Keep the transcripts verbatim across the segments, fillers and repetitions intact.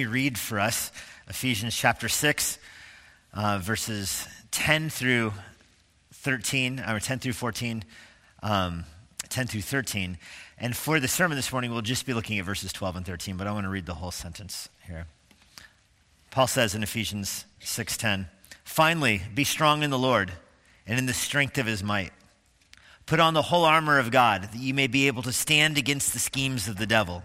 me read for us Ephesians chapter six, uh, verses ten through thirteen, or ten through fourteen, um, ten through thirteen. And for the sermon this morning, we'll just be looking at verses twelve and thirteen, but I want to read the whole sentence here. Paul says in Ephesians six ten, "Finally, be strong in the Lord and in the strength of his might. Put on the whole armor of God, that ye may be able to stand against the schemes of the devil.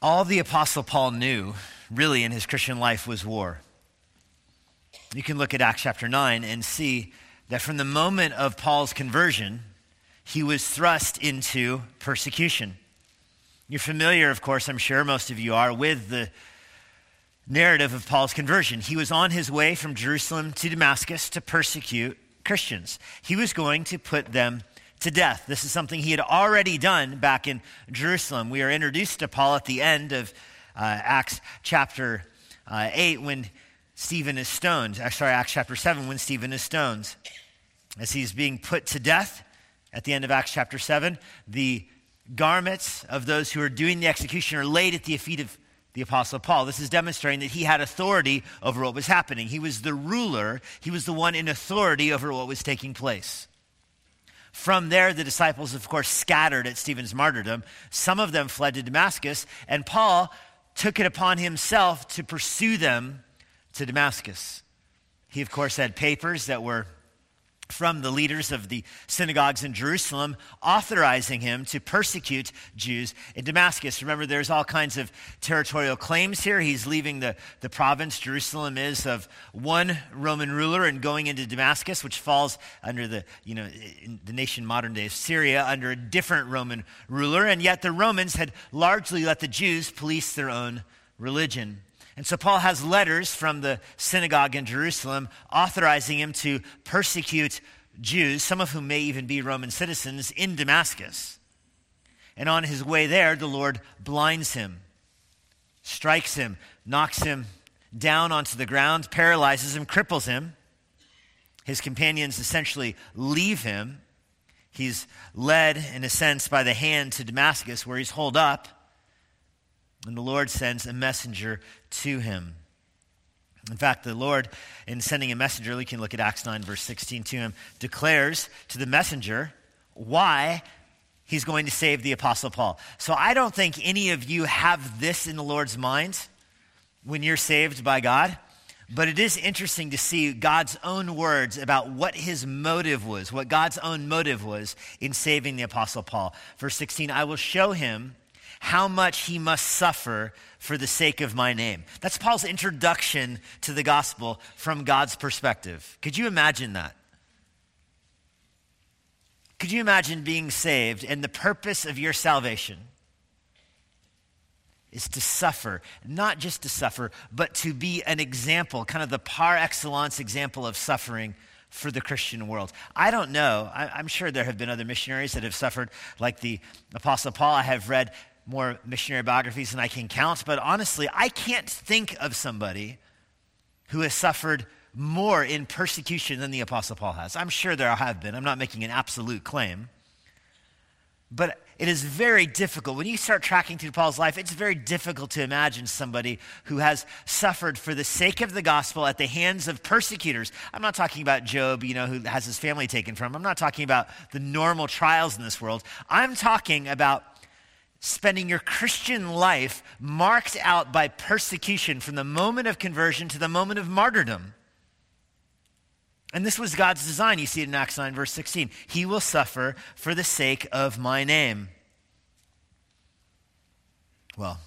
All the Apostle Paul knew, really, in his Christian life was war. You can look at Acts chapter nine and see that from the moment of Paul's conversion, he was thrust into persecution. You're familiar, of course, I'm sure most of you are, with the narrative of Paul's conversion. He was on his way from Jerusalem to Damascus to persecute Christians. He was going to put them to death. This is something he had already done back in Jerusalem. We are introduced to Paul at the end of uh, Acts chapter uh, eight when Stephen is stoned. Uh, sorry, Acts chapter seven when Stephen is stoned. As he's being put to death at the end of Acts chapter seven, the garments of those who are doing the execution are laid at the feet of the Apostle Paul. This is demonstrating that he had authority over what was happening. He was the ruler. He was the one in authority over what was taking place. From there, the disciples, of course, scattered at Stephen's martyrdom. Some of them fled to Damascus, and Paul took it upon himself to pursue them to Damascus. He, of course, had papers that were from the leaders of the synagogues in Jerusalem authorizing him to persecute Jews in Damascus. Remember, there's all kinds of territorial claims here. He's leaving the, the province, Jerusalem is, of one Roman ruler and going into Damascus, which falls under the, you know, in the nation modern day of Syria, under a different Roman ruler. And yet the Romans had largely let the Jews police their own religion. And so Paul has letters from the synagogue in Jerusalem authorizing him to persecute Jews, some of whom may even be Roman citizens, in Damascus. And on his way there, the Lord blinds him, strikes him, knocks him down onto the ground, paralyzes him, cripples him. His companions essentially leave him. He's led, in a sense, by the hand to Damascus, where he's holed up. And the Lord sends a messenger to him. In fact, the Lord, in sending a messenger, we can look at Acts nine, verse sixteen, to him, declares to the messenger why he's going to save the Apostle Paul. So I don't think any of you have this in the Lord's mind when you're saved by God, but it is interesting to see God's own words about what his motive was, what God's own motive was in saving the Apostle Paul. Verse sixteen, "I will show him how much he must suffer for the sake of my name." That's Paul's introduction to the gospel from God's perspective. Could you imagine that? Could you imagine being saved and the purpose of your salvation is to suffer, not just to suffer, but to be an example, kind of the par excellence example of suffering for the Christian world. I don't know. I, I'm sure there have been other missionaries that have suffered like the Apostle Paul. I have read more missionary biographies than I can count, but honestly, I can't think of somebody who has suffered more in persecution than the Apostle Paul has. I'm sure there have been. I'm not making an absolute claim, but it is very difficult. When you start tracking through Paul's life, it's very difficult to imagine somebody who has suffered for the sake of the gospel at the hands of persecutors. I'm not talking about Job, you know, who has his family taken from him. I'm not talking about the normal trials in this world. I'm talking about spending your Christian life marked out by persecution from the moment of conversion to the moment of martyrdom. And this was God's design. You see it in Acts nine, verse sixteen. "He will suffer for the sake of my name." Well,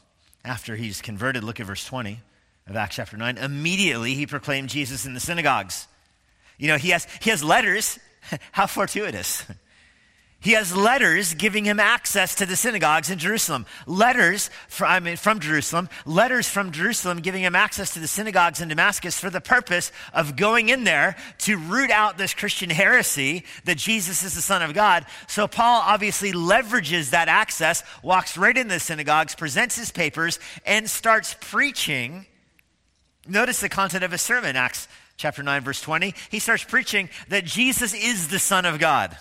after he's converted, look at verse twenty of Acts chapter nine. "Immediately he proclaimed Jesus in the synagogues." You know, he has, he has letters. How fortuitous. He has letters giving him access to the synagogues in Jerusalem. Letters from, I mean, from Jerusalem, letters from Jerusalem giving him access to the synagogues in Damascus for the purpose of going in there to root out this Christian heresy that Jesus is the Son of God. So Paul obviously leverages that access, walks right into the synagogues, presents his papers, and starts preaching. Notice the content of his sermon, Acts chapter nine, verse twenty. He starts preaching that Jesus is the Son of God.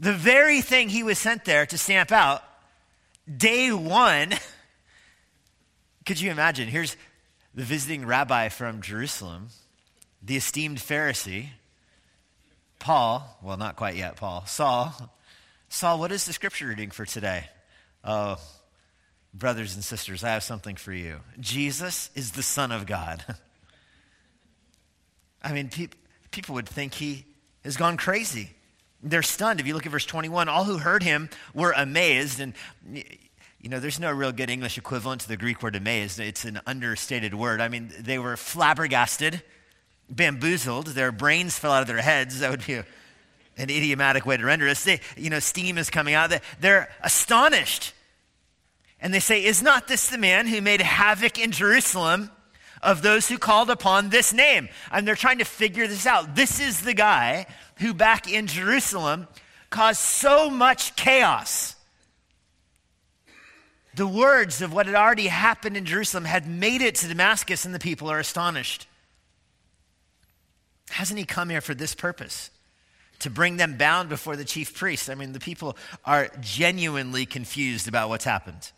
The very thing he was sent there to stamp out, day one. Could you imagine? Here's the visiting rabbi from Jerusalem, the esteemed Pharisee, Paul, well, not quite yet, Paul, Saul. Saul, what is the scripture reading for today? Oh, brothers and sisters, I have something for you. Jesus is the Son of God. I mean, pe- people would think he has gone crazy. They're stunned. If you look at verse twenty-one, all who heard him were amazed. And, you know, there's no real good English equivalent to the Greek word amazed. It's an understated word. I mean, they were flabbergasted, bamboozled. Their brains fell out of their heads. That would be a, an idiomatic way to render this. They, you know, steam is coming out. They're astonished. And they say, is not this the man who made havoc in Jerusalem of those who called upon this name? And they're trying to figure this out. This is the guy who back in Jerusalem caused so much chaos. The words of what had already happened in Jerusalem had made it to Damascus, and the people are astonished. Hasn't he come here for this purpose? To bring them bound before the chief priest. I mean, the people are genuinely confused about what's happened.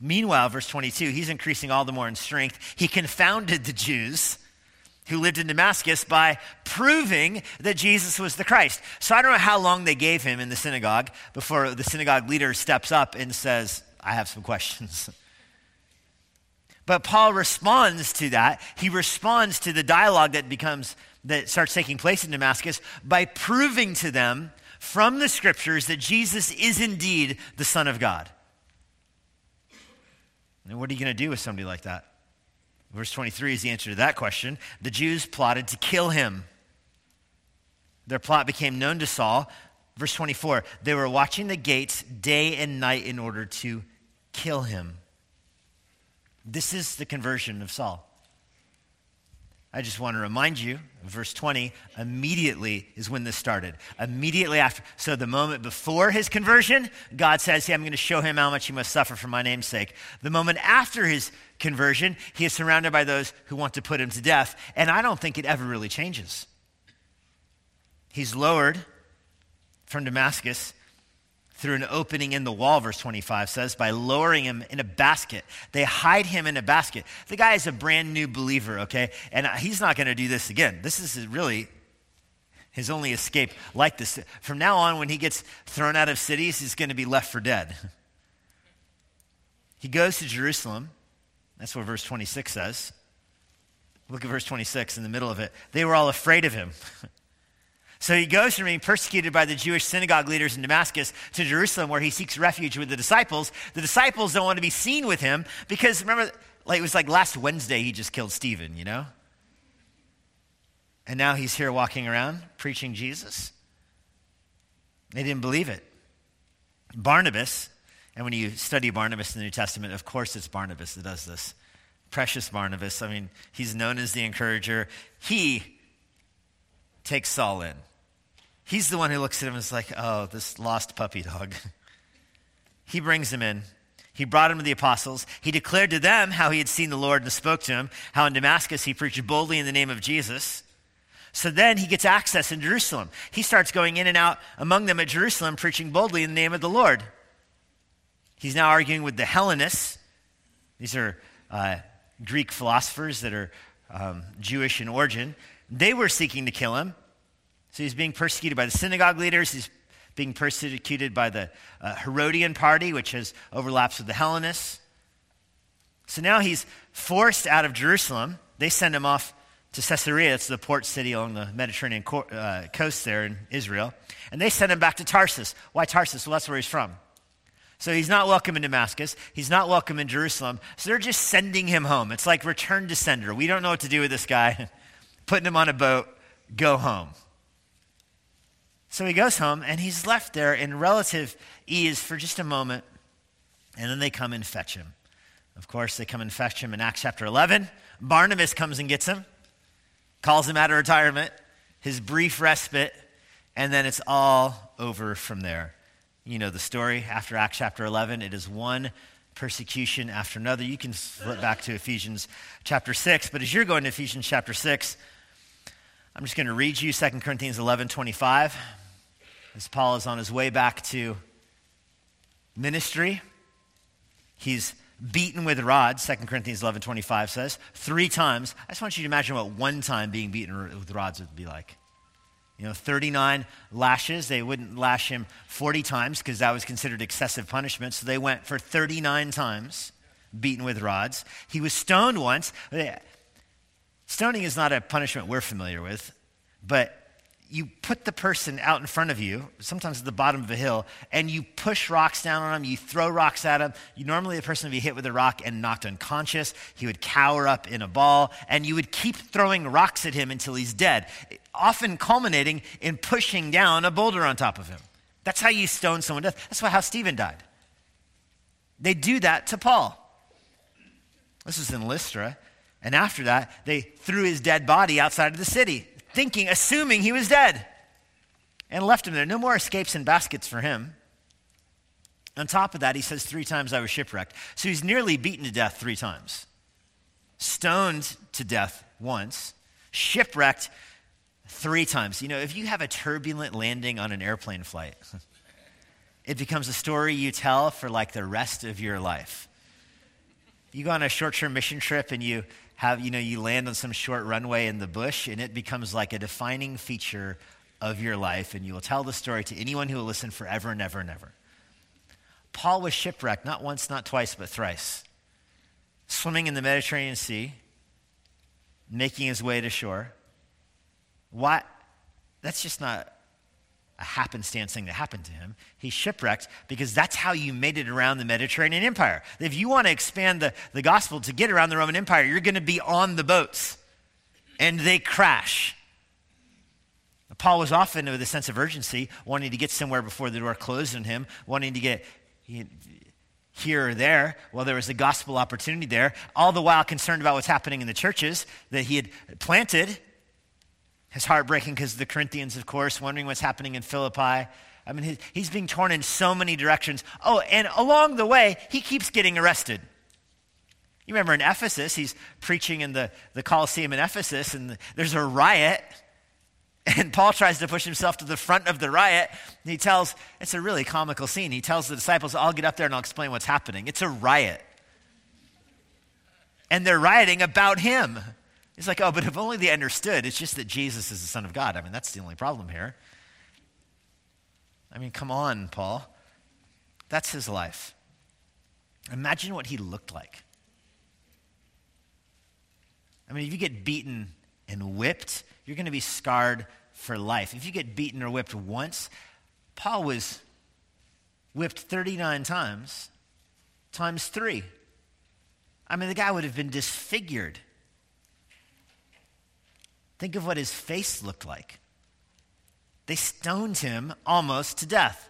Meanwhile, verse twenty-two, he's increasing all the more in strength. He confounded the Jews who lived in Damascus by proving that Jesus was the Christ. So I don't know how long they gave him in the synagogue before the synagogue leader steps up and says, I have some questions. But Paul responds to that. He responds to the dialogue that becomes, that starts taking place in Damascus by proving to them from the scriptures that Jesus is indeed the Son of God. And what are you going to do with somebody like that? Verse twenty-three is the answer to that question. The Jews plotted to kill him. Their plot became known to Saul. Verse twenty-four, they were watching the gates day and night in order to kill him. This is the conversion of Saul. I just want to remind you, verse twenty, immediately is when this started. Immediately after, so the moment before his conversion, God says, hey, I'm going to show him how much he must suffer for my name's sake. The moment after his conversion, he is surrounded by those who want to put him to death, and I don't think it ever really changes. He's lowered from Damascus through an opening in the wall, verse twenty-five says, by lowering him in a basket. They hide him in a basket. The guy is a brand new believer, okay? And he's not gonna do this again. This is really his only escape like this. From now on, when he gets thrown out of cities, he's gonna be left for dead. He goes to Jerusalem. That's what verse twenty-six says. Look at verse twenty-six in the middle of it. They were all afraid of him. So he goes from being persecuted by the Jewish synagogue leaders in Damascus to Jerusalem, where he seeks refuge with the disciples. The disciples don't want to be seen with him because, remember, like it was like last Wednesday he just killed Stephen, you know? And now he's here walking around preaching Jesus. They didn't believe it. Barnabas, and when you study Barnabas in the New Testament, of course it's Barnabas that does this. Precious Barnabas, I mean, he's known as the encourager. He takes Saul in. He's the one who looks at him and is like, oh, this lost puppy dog. He brings him in. He brought him to the apostles. He declared to them how he had seen the Lord and spoke to him, how in Damascus he preached boldly in the name of Jesus. So then he gets access in Jerusalem. He starts going in and out among them at Jerusalem, preaching boldly in the name of the Lord. He's now arguing with the Hellenists. These are uh, Greek philosophers that are um, Jewish in origin. They were seeking to kill him. So he's being persecuted by the synagogue leaders. He's being persecuted by the uh, Herodian party, which has overlaps with the Hellenists. So now he's forced out of Jerusalem. They send him off to Caesarea. It's the port city along the Mediterranean co- uh, coast there in Israel. And they send him back to Tarsus. Why Tarsus? Well, that's where he's from. So he's not welcome in Damascus. He's not welcome in Jerusalem. So they're just sending him home. It's like return to sender. We don't know what to do with this guy. Putting him on a boat, go home. So he goes home, and he's left there in relative ease for just a moment, and then they come and fetch him. Of course, they come and fetch him in Acts chapter eleven. Barnabas comes and gets him, calls him out of retirement, his brief respite, and then it's all over from there. You know the story. After Acts chapter eleven, it is one persecution after another. You can flip back to Ephesians chapter six, but as you're going to Ephesians chapter six, I'm just going to read you Second Corinthians eleven twenty-five. As Paul is on his way back to ministry, he's beaten with rods, Second Corinthians eleven twenty-five says, three times. I just want you to imagine what one time being beaten with rods would be like. You know, thirty-nine lashes. They wouldn't lash him forty times because that was considered excessive punishment. So they went for thirty-nine times, beaten with rods. He was stoned once. Stoning is not a punishment we're familiar with, but you put the person out in front of you, sometimes at the bottom of a hill, and you push rocks down on them, you throw rocks at them. You, normally the person would be hit with a rock and knocked unconscious. He would cower up in a ball, and you would keep throwing rocks at him until he's dead, often culminating in pushing down a boulder on top of him. That's how you stone someone to death. That's how Stephen died. They do that to Paul. This was in Lystra, and after that, they threw his dead body outside of the city, thinking, assuming he was dead, and left him there. No more escapes and baskets for him. On top of that, he says, three times I was shipwrecked. So he's nearly beaten to death three times, stoned to death once, shipwrecked three times. You know, if you have a turbulent landing on an airplane flight, it becomes a story you tell for like the rest of your life. You go on a short-term mission trip and you have, you know, you land on some short runway in the bush, and it becomes like a defining feature of your life, and you will tell the story to anyone who will listen forever and ever and ever. Paul was shipwrecked, not once, not twice, but thrice, swimming in the Mediterranean Sea, making his way to shore. Why? That's just not a happenstance thing that happened to him. He's shipwrecked because that's how you made it around the Mediterranean Empire. If you want to expand the, the gospel to get around the Roman Empire, you're going to be on the boats, and they crash. Paul was often with a sense of urgency, wanting to get somewhere before the door closed on him, wanting to get here or there. Well, there was a gospel opportunity there, all the while concerned about what's happening in the churches that he had planted. His heart breaking because of the Corinthians, of course, wondering what's happening in Philippi. I mean, he, he's being torn in so many directions. Oh, and along the way, he keeps getting arrested. You remember in Ephesus, he's preaching in the, the Colosseum in Ephesus, and the, there's a riot, and Paul tries to push himself to the front of the riot, and he tells, it's a really comical scene. He tells the disciples, I'll get up there and I'll explain what's happening. It's a riot. And they're rioting about him. He's like, oh, but if only they understood. It's just that Jesus is the Son of God. I mean, that's the only problem here. I mean, come on, Paul. That's his life. Imagine what he looked like. I mean, if you get beaten and whipped, you're going to be scarred for life. If you get beaten or whipped once, Paul was whipped thirty-nine times, times three. I mean, the guy would have been disfigured. Think of what his face looked like. They stoned him almost to death.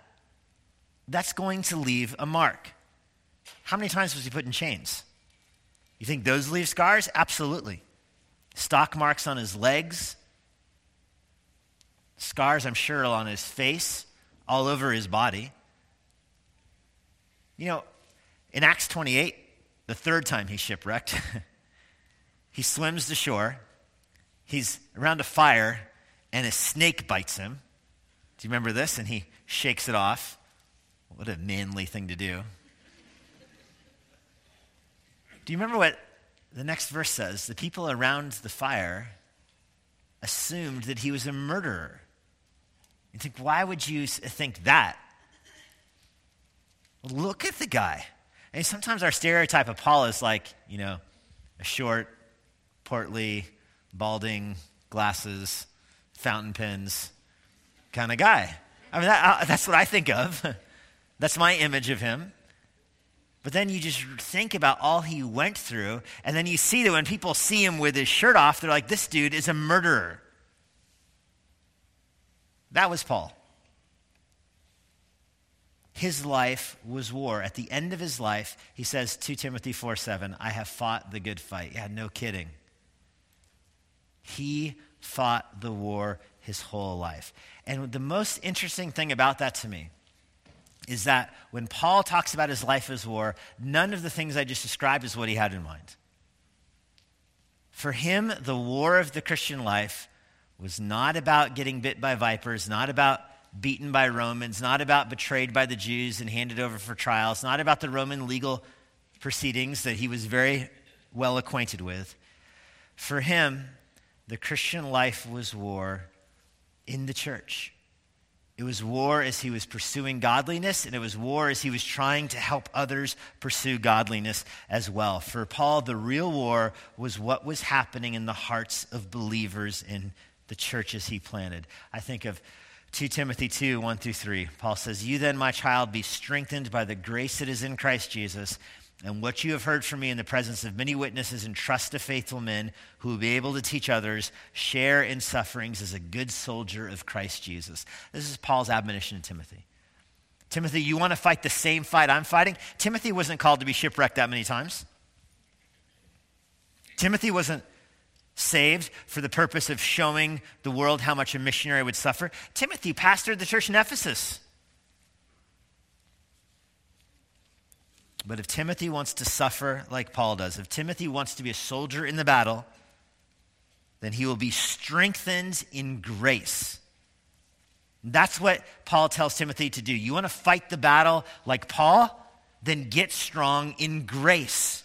That's going to leave a mark. How many times was he put in chains? You think those leave scars? Absolutely. Stock marks on his legs. Scars, I'm sure, on his face, all over his body. You know, in Acts twenty-eight, the third time he's shipwrecked, he swims to shore. He's around a fire, and a snake bites him. Do you remember this? And he shakes it off. What a manly thing to do. Do you remember what the next verse says? The people around the fire assumed that he was a murderer. You think, why would you think that? Look at the guy. And sometimes our stereotype of Paul is like, you know, a short, portly, balding, glasses, fountain pens kind of guy. I mean, that, that's what I think of. That's my image of him. But then you just think about all he went through, and then you see that when people see him with his shirt off, they're like, this dude is a murderer. That was Paul. his life was war. At the end of his life, he says, Second Timothy four seven, I have fought the good fight. Yeah, no kidding. He fought the war his whole life. And the most interesting thing about that to me is that when Paul talks about his life as war, none of the things I just described is what he had in mind. For him, the war of the Christian life was not about getting bit by vipers, not about beaten by Romans, not about betrayed by the Jews and handed over for trials, not about the Roman legal proceedings that he was very well acquainted with. For him, the Christian life was war in the church. It was war as he was pursuing godliness, and it was war as he was trying to help others pursue godliness as well. For Paul, the real war was what was happening in the hearts of believers in the churches he planted. I think of Second Timothy two, one through three. Paul says, You then, my child, be strengthened by the grace that is in Christ Jesus, and what you have heard from me in the presence of many witnesses, entrust to faithful men who will be able to teach others, share in sufferings as a good soldier of Christ Jesus. This is Paul's admonition to Timothy. Timothy, you want to fight the same fight I'm fighting? Timothy wasn't called to be shipwrecked that many times. Timothy wasn't saved for the purpose of showing the world how much a missionary would suffer. Timothy pastored the church in Ephesus. But if Timothy wants to suffer like Paul does, if Timothy wants to be a soldier in the battle, then he will be strengthened in grace. That's what Paul tells Timothy to do. You want to fight the battle like Paul? Then get strong in grace.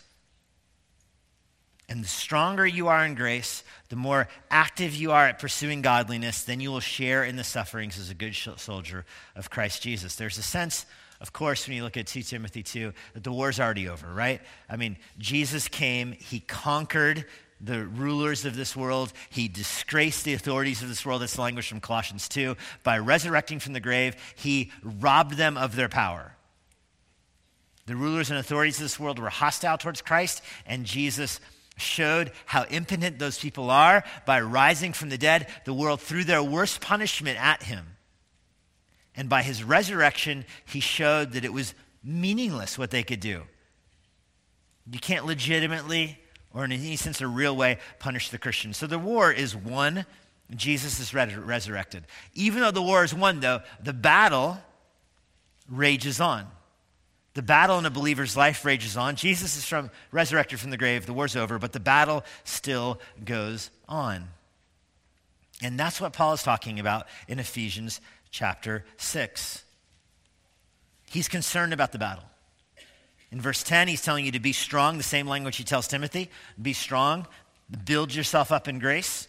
And the stronger you are in grace, the more active you are at pursuing godliness, then you will share in the sufferings as a good soldier of Christ Jesus. There's a sense, of course, when you look at Second Timothy two, that the war's already over, right? I mean, Jesus came, he conquered the rulers of this world, he disgraced the authorities of this world, that's the language from Colossians two, by resurrecting from the grave, he robbed them of their power. The rulers and authorities of this world were hostile towards Christ, and Jesus showed how impotent those people are by rising from the dead, the world threw their worst punishment at him. And by his resurrection, he showed that it was meaningless what they could do. You can't legitimately, or in any sense a real way, punish the Christian. So the war is won. Jesus is res- resurrected. Even though the war is won, though, the battle rages on. The battle in a believer's life rages on. Jesus is from resurrected from the grave. The war's over, but the battle still goes on. And that's what Paul is talking about in Ephesians chapter six. He's concerned about the battle. In verse ten, he's telling you to be strong, the same language he tells Timothy. Be strong, build yourself up in grace.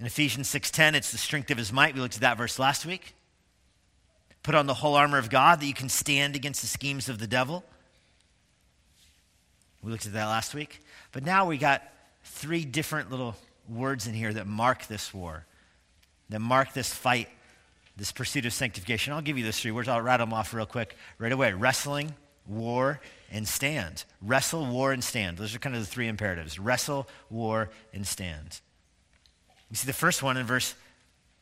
In Ephesians six ten, it's the strength of his might. We looked at that verse last week. Put on the whole armor of God that you can stand against the schemes of the devil. We looked at that last week. But now we got three different little words in here that mark this war, that mark this fight, this pursuit of sanctification. I'll give you those three words. I'll rattle them off real quick right away. Wrestling, war, and stand. Wrestle, war, and stand. Those are kind of the three imperatives. Wrestle, war, and stand. You see the first one in verse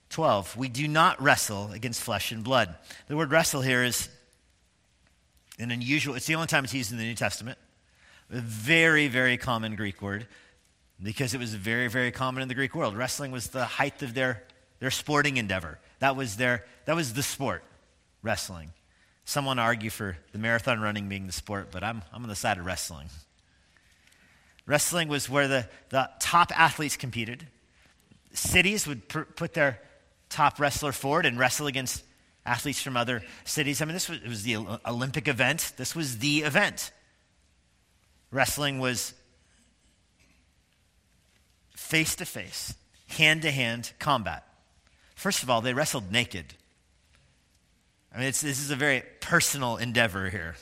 twelve, we do not wrestle against flesh and blood. The word wrestle here is an unusual, it's the only time it's used in the New Testament. A very, very common Greek word because it was very, very common in the Greek world. Wrestling was the height of their, their sporting endeavor. That was their, that was the sport, wrestling. Someone argue for the marathon running being the sport, but I'm, I'm on the side of wrestling. Wrestling was where the, the top athletes competed. Cities would pr- put their top wrestler forward and wrestle against athletes from other cities. I mean, this was, it was the Olympic event. This was the event. Wrestling was face-to-face, hand-to-hand combat. First of all, they wrestled naked. I mean, it's, this is a very personal endeavor here.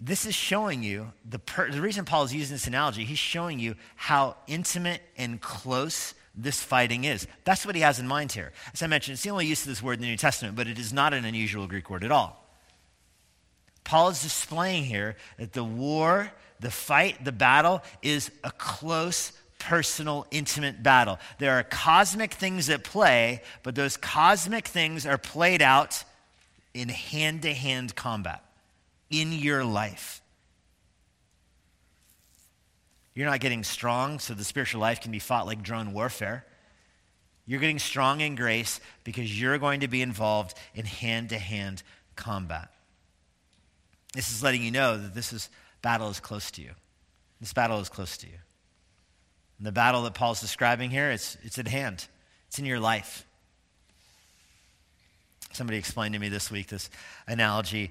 This is showing you, the, per, the reason Paul is using this analogy, he's showing you how intimate and close this fighting is. That's what he has in mind here. As I mentioned, it's the only use of this word in the New Testament, but it is not an unusual Greek word at all. Paul is displaying here that the war, the fight, the battle is a close, personal, intimate battle. There are cosmic things at play, but those cosmic things are played out in hand-to-hand combat in your life. You're not getting strong so the spiritual life can be fought like drone warfare. You're getting strong in grace because you're going to be involved in hand-to-hand combat. This is letting you know that this is, battle is close to you. This battle is close to you. And the battle that Paul's describing here, it's, it's at hand. It's in your life. Somebody explained to me this week this analogy. It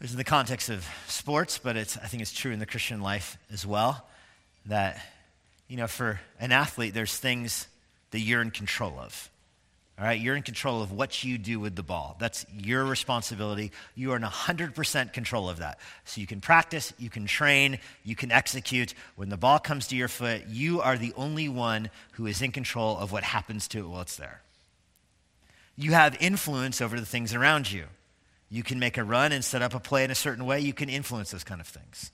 was in the context of sports, but it's, I think it's true in the Christian life as well, that, you know, for an athlete, there's things that you're in control of. All right, you're in control of what you do with the ball. That's your responsibility. You are in one hundred percent control of that. So you can practice, you can train, you can execute. When the ball comes to your foot, you are the only one who is in control of what happens to it while it's there. You have influence over the things around you. You can make a run and set up a play in a certain way. You can influence those kind of things.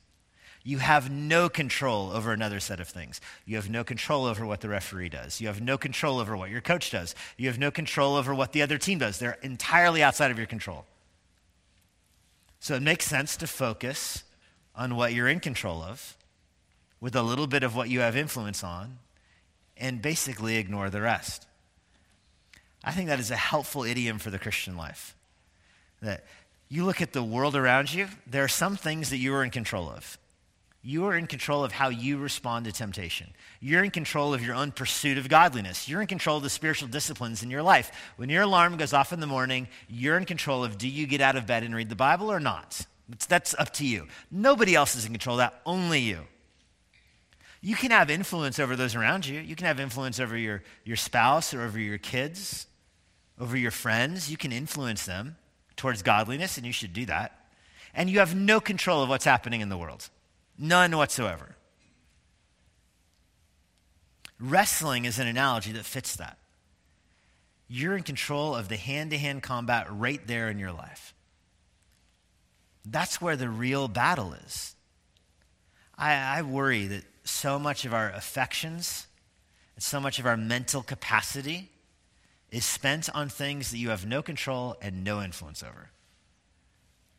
You have no control over another set of things. You have no control over what the referee does. You have no control over what your coach does. You have no control over what the other team does. They're entirely outside of your control. So it makes sense to focus on what you're in control of with a little bit of what you have influence on and basically ignore the rest. I think that is a helpful idiom for the Christian life. That you look at the world around you, there are some things that you are in control of. You are in control of how you respond to temptation. You're in control of your own pursuit of godliness. You're in control of the spiritual disciplines in your life. When your alarm goes off in the morning, you're in control of, do you get out of bed and read the Bible or not? It's, that's up to you. Nobody else is in control of that, only you. You can have influence over those around you. You can have influence over your, your spouse or over your kids, over your friends. You can influence them towards godliness, and you should do that. And you have no control of what's happening in the world. None whatsoever. Wrestling is an analogy that fits that. You're in control of the hand-to-hand combat right there in your life. That's where the real battle is. I, I worry that so much of our affections and so much of our mental capacity is spent on things that you have no control and no influence over.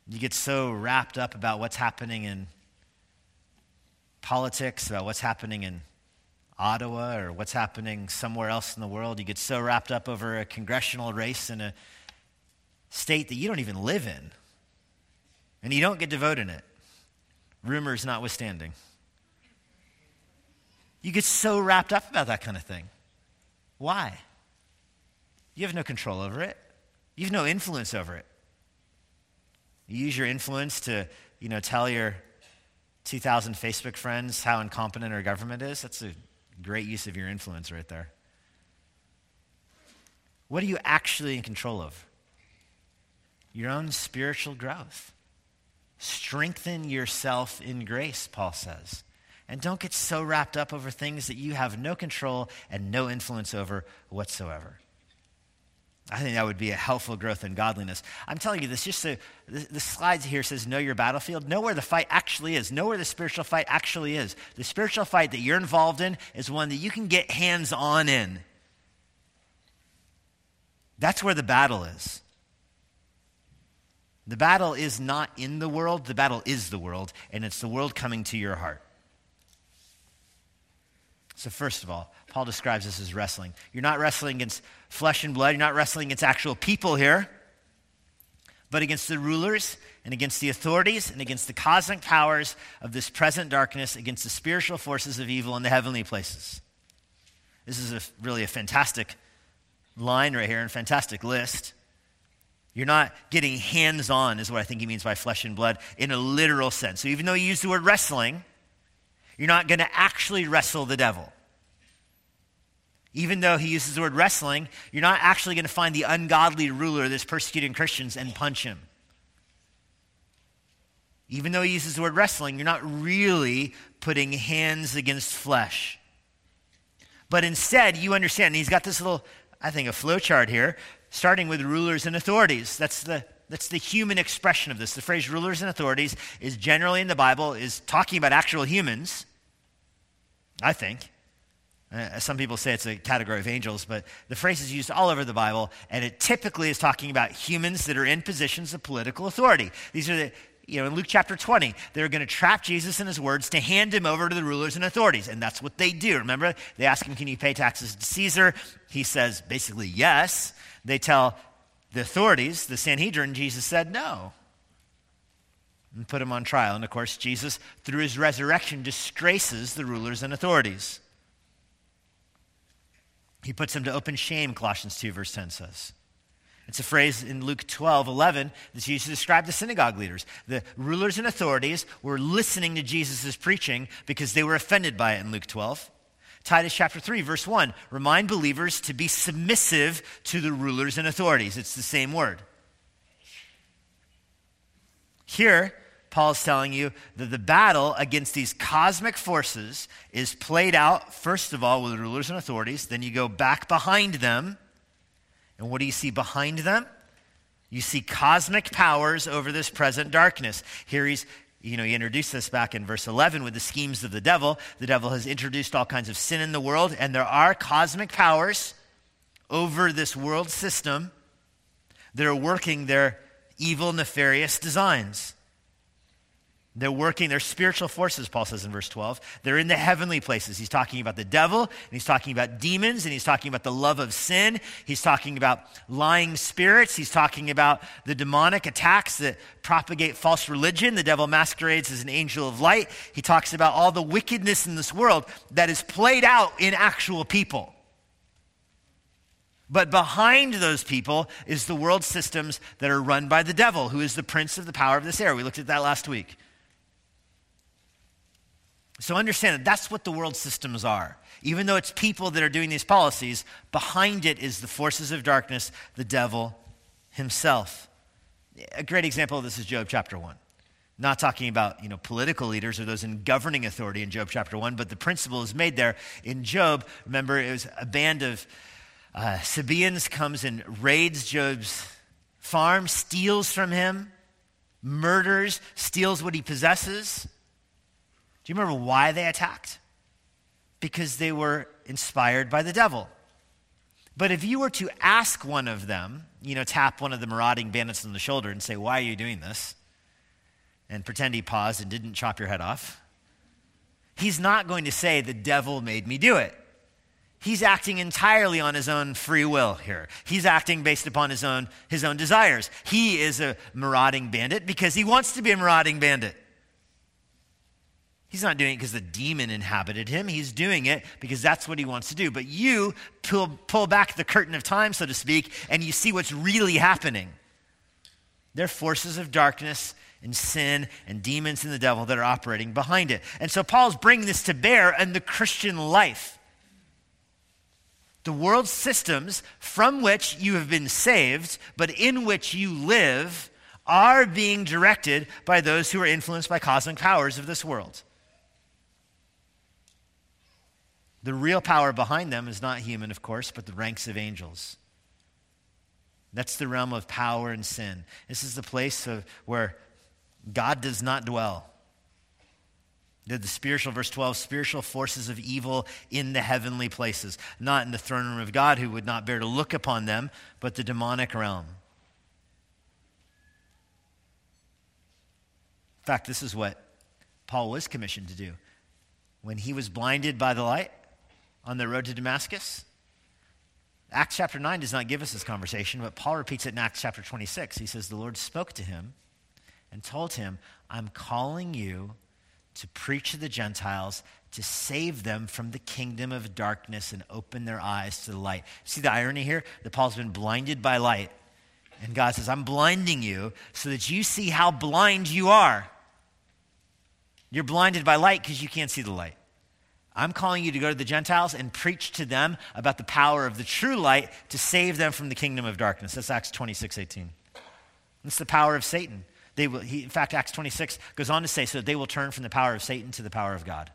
You get so wrapped up about what's happening in politics, about what's happening in Ottawa or what's happening somewhere else in the world. You get so wrapped up over a congressional race in a state that you don't even live in, and you don't get to vote in it, rumors notwithstanding. You get so wrapped up about that kind of thing. Why? You have no control over it. You have no influence over it. You use your influence to, you know, tell your two thousand Facebook friends how incompetent our government is. That's a great use of your influence right there. What are you actually in control of? Your own spiritual growth. Strengthen yourself in grace, Paul says. And don't get so wrapped up over things that you have no control and no influence over whatsoever. I think that would be a helpful growth in godliness. I'm telling you this just so, the, the slides here says know your battlefield. Know where the fight actually is. Know where the spiritual fight actually is. The spiritual fight that you're involved in is one that you can get hands-on in. That's where the battle is. The battle is not in the world. The battle is the world, and it's the world coming to your heart. So first of all, Paul describes this as wrestling. You're not wrestling against flesh and blood. You're not wrestling against actual people here, but against the rulers and against the authorities and against the cosmic powers of this present darkness, against the spiritual forces of evil in the heavenly places. This is a, really a fantastic line right here and fantastic list. You're not getting hands-on is what I think he means by flesh and blood in a literal sense. So even though he used the word wrestling, you're not going to actually wrestle the devil. Even though he uses the word wrestling, you're not actually going to find the ungodly ruler that's persecuting Christians and punch him. Even though he uses the word wrestling, you're not really putting hands against flesh. But instead, you understand, and he's got this little, I think, a flow chart here, starting with rulers and authorities. That's the That's the human expression of this. The phrase rulers and authorities is generally in the Bible, is talking about actual humans, I think. Uh, some people say it's a category of angels, but the phrase is used all over the Bible, and it typically is talking about humans that are in positions of political authority. These are the, you know, in Luke chapter twenty, they're going to trap Jesus in his words to hand him over to the rulers and authorities, and that's what they do. Remember, they ask him, can you pay taxes to Caesar? He says basically yes. They tell the authorities, the Sanhedrin, Jesus said no, and put him on trial. And of course, Jesus, through his resurrection, disgraces the rulers and authorities. He puts them to open shame, Colossians two, verse ten says. It's a phrase in Luke twelve, eleven that's used to describe the synagogue leaders. The rulers and authorities were listening to Jesus' preaching because they were offended by it in Luke twelve. Titus chapter three, verse one, remind believers to be submissive to the rulers and authorities. It's the same word. Here, Paul's telling you that the battle against these cosmic forces is played out, first of all, with the rulers and authorities. Then you go back behind them. And what do you see behind them? You see cosmic powers over this present darkness. Here he's, you know, he introduced this back in verse eleven with the schemes of the devil. The devil has introduced all kinds of sin in the world, and there are cosmic powers over this world system that are working their evil, nefarious designs. They're working, they're spiritual forces, Paul says in verse twelve. They're in the heavenly places. He's talking about the devil, and he's talking about demons, and he's talking about the love of sin. He's talking about lying spirits. He's talking about the demonic attacks that propagate false religion. The devil masquerades as an angel of light. He talks about all the wickedness in this world that is played out in actual people. But behind those people is the world systems that are run by the devil, who is the prince of the power of this air. We looked at that last week. So understand that that's what the world systems are. Even though it's people that are doing these policies, behind it is the forces of darkness, the devil himself. A great example of this is Job chapter one. Not talking about, you know, political leaders or those in governing authority in Job chapter one, but the principle is made there in Job. Remember, it was a band of uh, Sabaeans comes and raids Job's farm, steals from him, murders, steals what he possesses. Do you remember why they attacked? Because they were inspired by the devil. But if you were to ask one of them, you know, tap one of the marauding bandits on the shoulder and say, why are you doing this? And pretend he paused and didn't chop your head off. He's not going to say the devil made me do it. He's acting entirely on his own free will here. He's acting based upon his own, his own desires. He is a marauding bandit because he wants to be a marauding bandit. He's not doing it because the demon inhabited him. He's doing it because that's what he wants to do. But you pull, pull back the curtain of time, so to speak, and you see what's really happening. There are forces of darkness and sin and demons and the devil that are operating behind it. And so Paul's bringing this to bear in the Christian life. The world systems from which you have been saved, but in which you live, are being directed by those who are influenced by cosmic powers of this world. The real power behind them is not human, of course, but the ranks of angels. That's the realm of power and sin. This is the place of where God does not dwell. The spiritual, verse twelve, spiritual forces of evil in the heavenly places, not in the throne room of God, who would not bear to look upon them, but the demonic realm. In fact, this is what Paul was commissioned to do. When he was blinded by the light, on the road to Damascus? Acts chapter nine does not give us this conversation, but Paul repeats it in Acts chapter twenty-six. He says, the Lord spoke to him and told him, I'm calling you to preach to the Gentiles, to save them from the kingdom of darkness and open their eyes to the light. See the irony here? That Paul's been blinded by light. And God says, I'm blinding you so that you see how blind you are. You're blinded by light because you can't see the light. I'm calling you to go to the Gentiles and preach to them about the power of the true light to save them from the kingdom of darkness. That's Acts twenty-six eighteen. That's the power of Satan. They will, he, in fact, Acts twenty-six goes on to say, so that they will turn from the power of Satan to the power of God.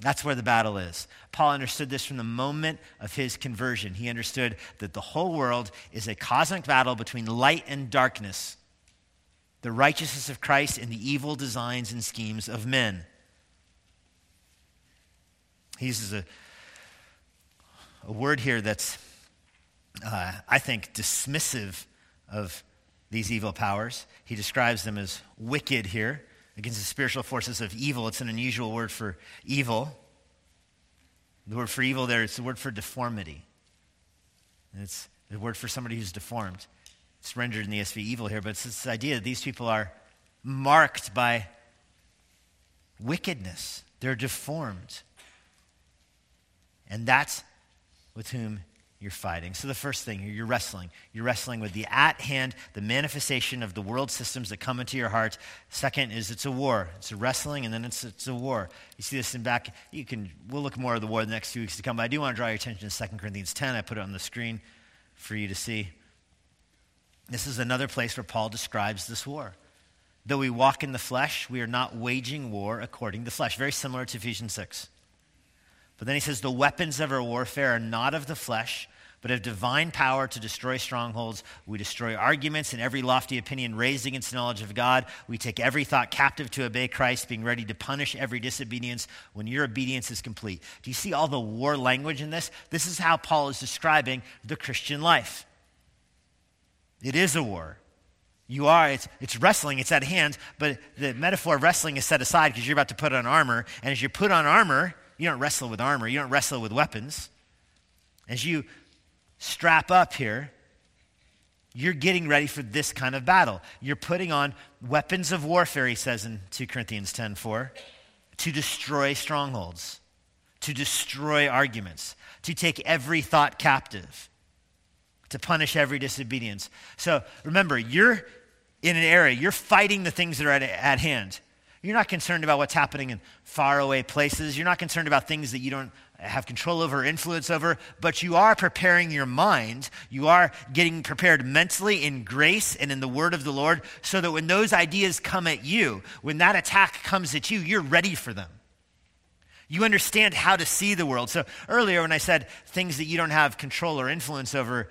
That's where the battle is. Paul understood this from the moment of his conversion. He understood that the whole world is a cosmic battle between light and darkness, the righteousness of Christ and the evil designs and schemes of men. He uses a, a word here that's, uh, I think, dismissive of these evil powers. He describes them as wicked here, against the spiritual forces of evil. It's an unusual word for evil. The word for evil there is the word for deformity. And it's the word for somebody who's deformed. It's rendered in the E S V evil here, but it's this idea that these people are marked by wickedness. They're deformed. And that's with whom you're fighting. So the first thing, you're wrestling. You're wrestling with the at hand, the manifestation of the world systems that come into your heart. Second is it's a war. It's a wrestling, and then it's it's a war. You see this in back. You can. We'll look more at the war in the next few weeks to come, but I do want to draw your attention to Second Corinthians ten. I put it on the screen for you to see. This is another place where Paul describes this war. Though we walk in the flesh, we are not waging war according to the flesh. Very similar to Ephesians six. But then he says, the weapons of our warfare are not of the flesh, but of divine power to destroy strongholds. We destroy arguments and every lofty opinion raised against the knowledge of God. We take every thought captive to obey Christ, being ready to punish every disobedience when your obedience is complete. Do you see all the war language in this? This is how Paul is describing the Christian life. It is a war. You are, it's, it's wrestling, it's at hand, but the metaphor of wrestling is set aside because you're about to put on armor. And as you put on armor, you don't wrestle with armor. You don't wrestle with weapons. As you strap up here, you're getting ready for this kind of battle. You're putting on weapons of warfare, he says in Second Corinthians ten four, to destroy strongholds, to destroy arguments, to take every thought captive, to punish every disobedience. So remember, you're in an area. You're fighting the things that are at, at hand. You're not concerned about what's happening in faraway places. You're not concerned about things that you don't have control over or influence over, but you are preparing your mind. You are getting prepared mentally in grace and in the word of the Lord so that when those ideas come at you, when that attack comes at you, you're ready for them. You understand how to see the world. So earlier when I said things that you don't have control or influence over,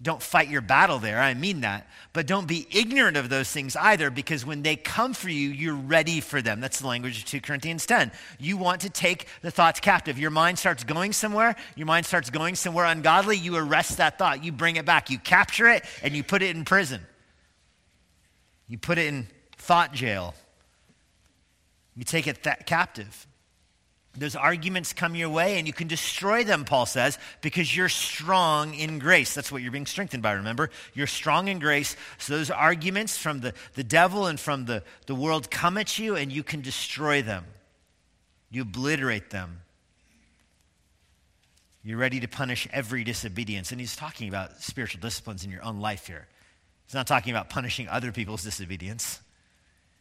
don't fight your battle there. I mean that. But don't be ignorant of those things either, because when they come for you, you're ready for them. That's the language of Second Corinthians ten. You want to take the thoughts captive. Your mind starts going somewhere. Your mind starts going somewhere ungodly. You arrest that thought. You bring it back. You capture it, and you put it in prison. You put it in thought jail. You take it th- captive. Those arguments come your way and you can destroy them, Paul says, because you're strong in grace. That's what you're being strengthened by, remember? You're strong in grace. So those arguments from the, the devil and from the, the world come at you and you can destroy them. You obliterate them. You're ready to punish every disobedience. And he's talking about spiritual disciplines in your own life here. He's not talking about punishing other people's disobedience.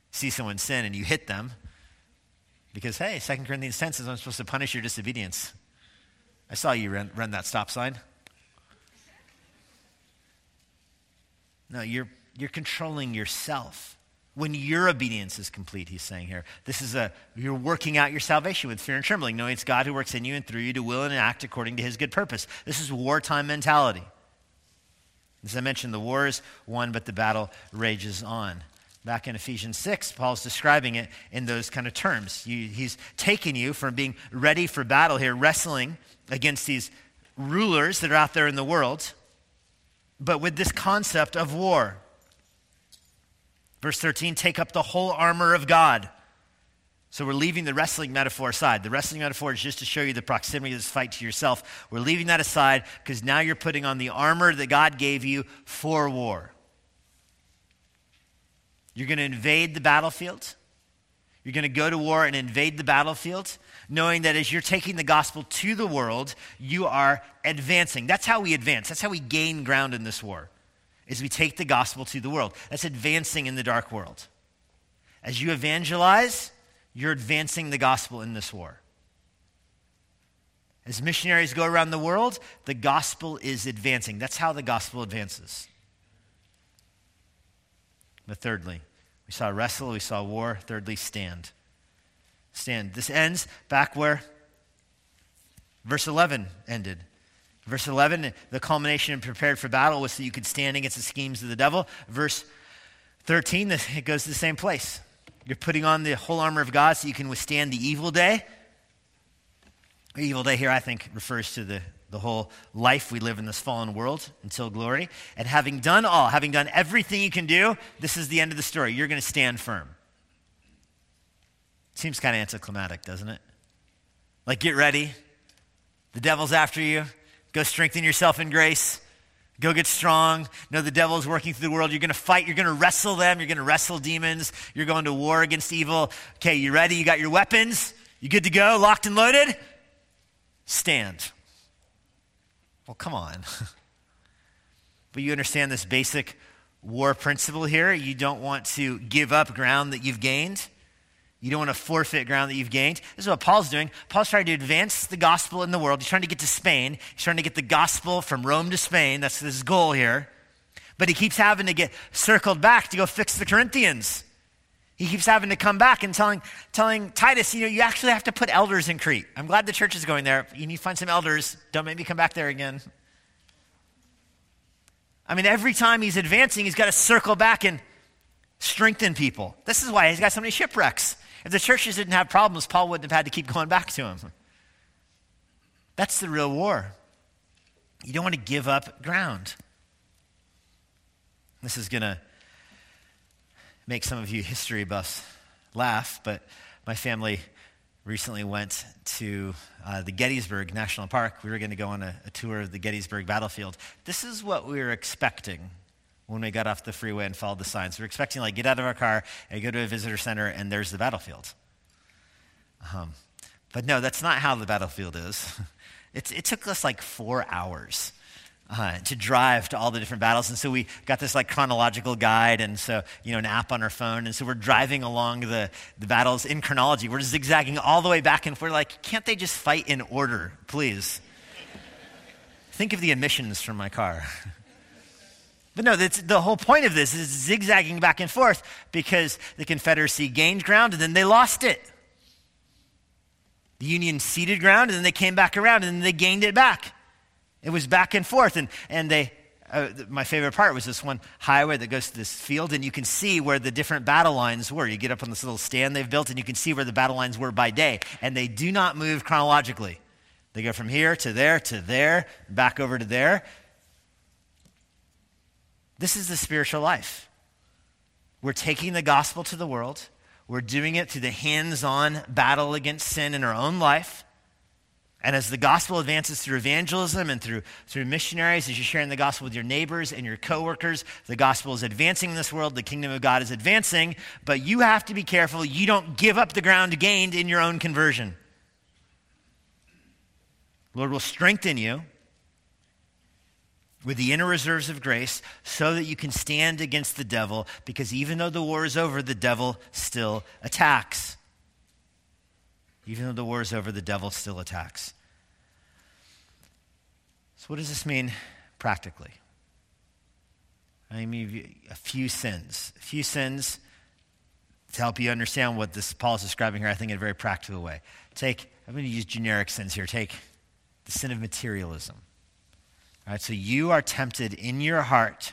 See someone sin and you hit them. Because, hey, Second Corinthians ten says I'm supposed to punish your disobedience. I saw you run, run that stop sign. No, you're, you're controlling yourself. When your obedience is complete, he's saying here. This is a, you're working out your salvation with fear and trembling, knowing it's God who works in you and through you to will and act according to his good purpose. This is wartime mentality. As I mentioned, the war is won, but the battle rages on. Back in Ephesians six, Paul's describing it in those kind of terms. You, he's taken you from being ready for battle here, wrestling against these rulers that are out there in the world, but with this concept of war. Verse thirteen, take up the whole armor of God. So we're leaving the wrestling metaphor aside. The wrestling metaphor is just to show you the proximity of this fight to yourself. We're leaving that aside because now you're putting on the armor that God gave you for war. You're going to invade the battlefield. You're going to go to war and invade the battlefield, knowing that as you're taking the gospel to the world, you are advancing. That's how we advance. That's how we gain ground in this war, is we take the gospel to the world. That's advancing in the dark world. As you evangelize, you're advancing the gospel in this war. As missionaries go around the world, the gospel is advancing. That's how the gospel advances. But thirdly, we saw wrestle, we saw war. Thirdly, stand. Stand. This ends back where verse eleven ended. Verse eleven, the culmination and prepared for battle was so you could stand against the schemes of the devil. Verse thirteen, it goes to the same place. You're putting on the whole armor of God so you can withstand the evil day. The evil day here, I think, refers to the, the whole life we live in this fallen world until glory. And having done all, having done everything you can do, this is the end of the story. You're going to stand firm. Seems kind of anticlimactic, doesn't it? Like, get ready. The devil's after you. Go strengthen yourself in grace. Go get strong. Know the devil's working through the world. You're going to fight. You're going to wrestle them. You're going to wrestle demons. You're going to war against evil. Okay, you ready? You got your weapons? You good to go? Locked and loaded? Stand. Well, come on. But you understand this basic war principle here. You don't want to give up ground that you've gained. You don't want to forfeit ground that you've gained. This is what Paul's doing. Paul's trying to advance the gospel in the world. He's trying to get to Spain. He's trying to get the gospel from Rome to Spain. That's his goal here. But he keeps having to get circled back to go fix the Corinthians. He keeps having to come back and telling, telling Titus, you know, you actually have to put elders in Crete. I'm glad the church is going there. You need to find some elders. Don't make me come back there again. I mean, every time he's advancing, he's got to circle back and strengthen people. This is why he's got so many shipwrecks. If the churches didn't have problems, Paul wouldn't have had to keep going back to him. That's the real war. You don't want to give up ground. This is going to make some of you history buffs laugh, but my family recently went to uh, the Gettysburg National Park. We were going to go on a, a tour of the Gettysburg battlefield. This is what we were expecting when we got off the freeway and followed the signs. We were expecting, like, get out of our car and go to a visitor center, and there's the battlefield. Um, but no, that's not how the battlefield is. It's, it took us like four hours uh, to drive to all the different battles. And so we got this like chronological guide, and so, you know, an app on our phone. And so we're driving along the, the battles in chronology. We're zigzagging all the way back and forth. Like, can't they just fight in order, please? Think of the emissions from my car. But no, that's, the whole point of this is zigzagging back and forth because the Confederacy gained ground and then they lost it. The Union ceded ground and then they came back around and then they gained it back. It was back and forth. And, and they, uh, my favorite part was this one highway that goes to this field, and you can see where the different battle lines were. You get up on this little stand they've built and you can see where the battle lines were by day, and they do not move chronologically. They go from here to there to there, back over to there. This is the spiritual life. We're taking the gospel to the world. We're doing it through the hands-on battle against sin in our own life. And as the gospel advances through evangelism and through, through missionaries, as you're sharing the gospel with your neighbors and your coworkers, the gospel is advancing in this world. The kingdom of God is advancing. But you have to be careful you don't give up the ground gained in your own conversion. The Lord will strengthen you with the inner reserves of grace so that you can stand against the devil, because even though the war is over, the devil still attacks. Even though the war is over, the devil still attacks. So what does this mean practically? I mean, a few sins. A few sins to help you understand what this Paul is describing here, I think, in a very practical way. Take, I'm going to use generic sins here. Take the sin of materialism. All right, so you are tempted in your heart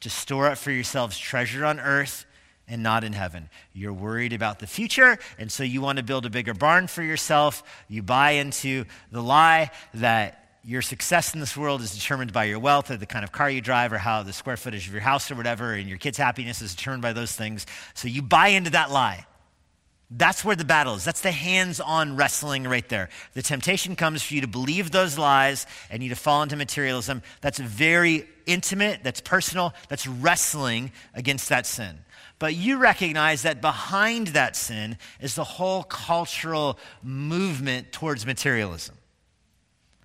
to store up for yourselves treasure on earth and not in heaven. You're worried about the future, and so you want to build a bigger barn for yourself. You buy into the lie that your success in this world is determined by your wealth or the kind of car you drive or how the square footage of your house or whatever, and your kids' happiness is determined by those things. So you buy into that lie. That's where the battle is. That's the hands-on wrestling right there. The temptation comes for you to believe those lies and you to fall into materialism. That's very intimate, that's personal, that's wrestling against that sin. But you recognize that behind that sin is the whole cultural movement towards materialism.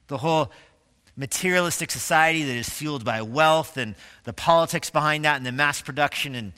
The whole materialistic society that is fueled by wealth and the politics behind that and the mass production and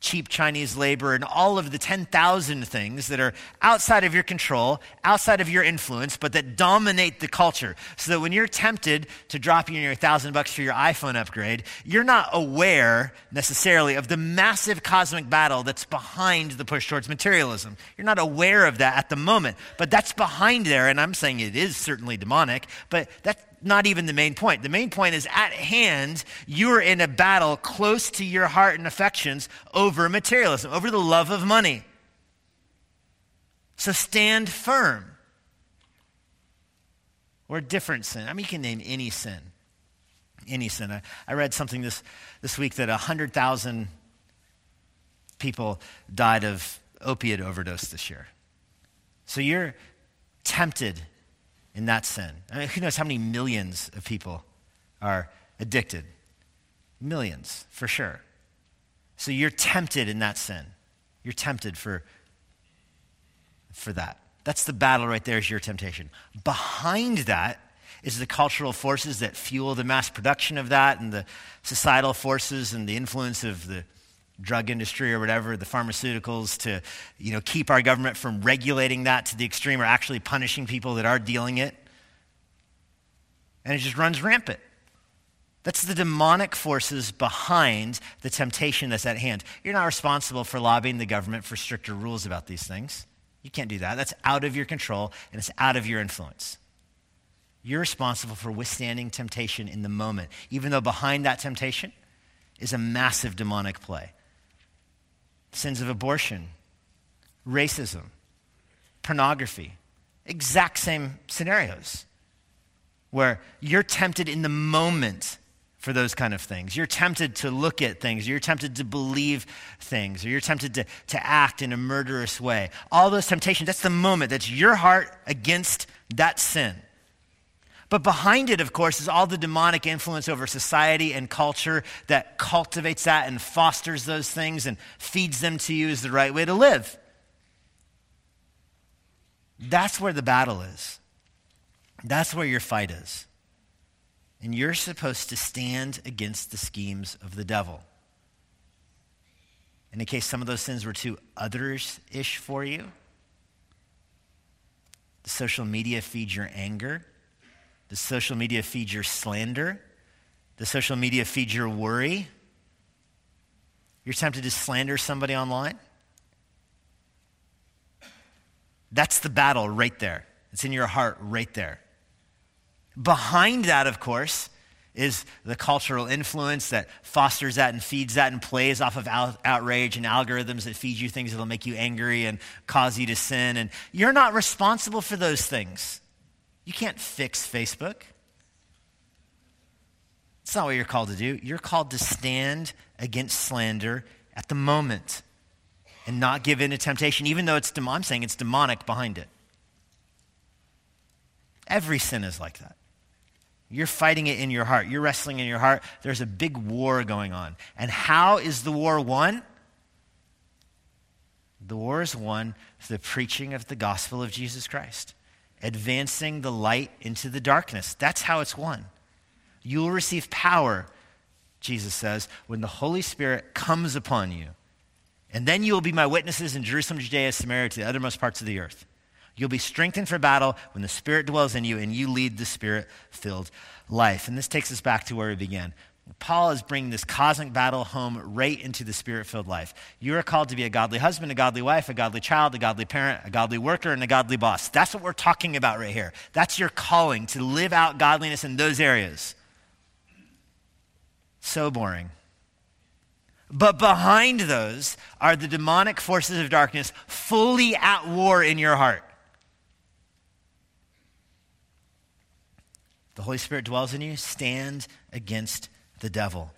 cheap Chinese labor and all of the ten thousand things that are outside of your control, outside of your influence, but that dominate the culture. So that when you're tempted to drop you your thousand bucks for your iPhone upgrade, you're not aware necessarily of the massive cosmic battle that's behind the push towards materialism. You're not aware of that at the moment, but that's behind there. And I'm saying it is certainly demonic, but that's not even the main point. The main point is at hand, you're in a battle close to your heart and affections over materialism, over the love of money. So stand firm. or a different sin. I mean, you can name any sin, any sin. I, I read something this, this week that one hundred thousand people died of opiate overdose this year. So you're tempted in that sin. I mean, who knows how many millions of people are addicted? Millions, for sure. So you're tempted in that sin. You're tempted for, for that. That's the battle right there, is your temptation. Behind that is the cultural forces that fuel the mass production of that, and the societal forces and the influence of the drug industry or whatever, the pharmaceuticals, to, you know, keep our government from regulating that to the extreme or actually punishing people that are dealing it. And it just runs rampant. That's the demonic forces behind the temptation that's at hand. You're not responsible for lobbying the government for stricter rules about these things. You can't do that. That's out of your control, and it's out of your influence. You're responsible for withstanding temptation in the moment, even though behind that temptation is a massive demonic play. Sins of abortion, racism, pornography, exact same scenarios where you're tempted in the moment for those kind of things. You're tempted to look at things. You're tempted to believe things. Or you're tempted to, to act in a murderous way. All those temptations, that's the moment. That's your heart against that sin. But behind it, of course, is all the demonic influence over society and culture that cultivates that and fosters those things and feeds them to you as the right way to live. That's where the battle is. That's where your fight is. And you're supposed to stand against the schemes of the devil. And in case some of those sins were too others-ish for you, does social media feed your anger? Does social media feed your slander? Does social media feed your worry? You're tempted to slander somebody online? That's the battle right there. It's in your heart right there. Behind that, of course, is the cultural influence that fosters that and feeds that and plays off of out- outrage and algorithms that feed you things that'll make you angry and cause you to sin. And you're not responsible for those things. You can't fix Facebook. It's not what you're called to do. You're called to stand against slander at the moment and not give in to temptation, even though it's dem- I'm saying it's demonic behind it. Every sin is like that. You're fighting it in your heart. You're wrestling in your heart. There's a big war going on. And how is the war won? The war is won through the preaching of the gospel of Jesus Christ, advancing the light into the darkness. That's how it's won. You will receive power, Jesus says, when the Holy Spirit comes upon you. And then you will be my witnesses in Jerusalem, Judea, Samaria, to the uttermost parts of the earth. You'll be strengthened for battle when the Spirit dwells in you and you lead the Spirit-filled life. And this takes us back to where we began. Paul is bringing this cosmic battle home right into the Spirit-filled life. You are called to be a godly husband, a godly wife, a godly child, a godly parent, a godly worker, and a godly boss. That's what we're talking about right here. That's your calling, to live out godliness in those areas. So boring. But behind those are the demonic forces of darkness fully at war in your heart. The Holy Spirit dwells in you. Stand against the devil.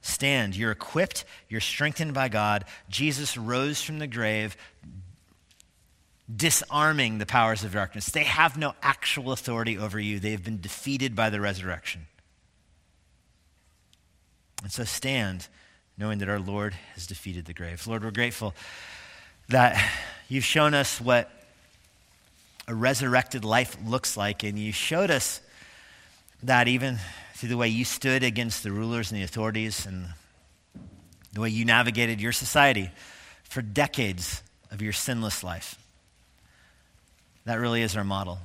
Stand. You're equipped. You're strengthened by God. Jesus rose from the grave, disarming the powers of darkness. They have no actual authority over you. They've been defeated by the resurrection. And so stand, knowing that our Lord has defeated the grave. Lord, we're grateful that you've shown us what a resurrected life looks like, and you showed us that even through the way you stood against the rulers and the authorities and the way you navigated your society for decades of your sinless life. That really is our model.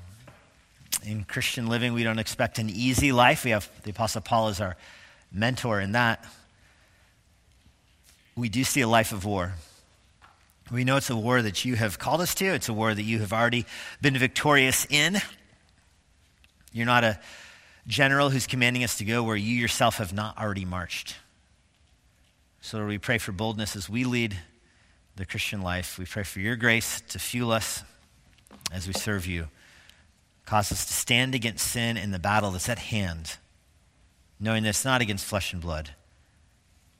In Christian living, we don't expect an easy life. We have the Apostle Paul as our mentor in that. We do see a life of war. We know it's a war that you have called us to. It's a war that you have already been victorious in. You're not a general who's commanding us to go where you yourself have not already marched. So Lord, we pray for boldness as we lead the Christian life. We pray for your grace to fuel us as we serve you. Cause us to stand against sin in the battle that's at hand, knowing that it's not against flesh and blood,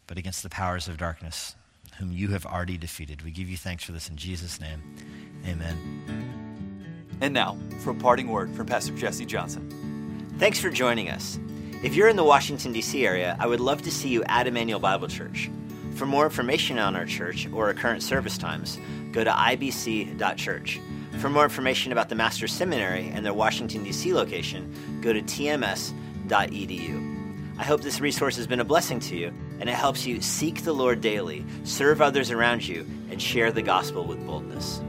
but against the powers of darkness, whom you have already defeated. We give you thanks for this in Jesus' name. Amen. And now, for a parting word from Pastor Jesse Johnson. Thanks for joining us. If you're in the Washington, D C area, I would love to see you at Emmanuel Bible Church. For more information on our church or our current service times, go to i b c dot church. For more information about the Master Seminary and their Washington, D C location, go to t m s dot e d u. I hope this resource has been a blessing to you, and it helps you seek the Lord daily, serve others around you, and share the gospel with boldness.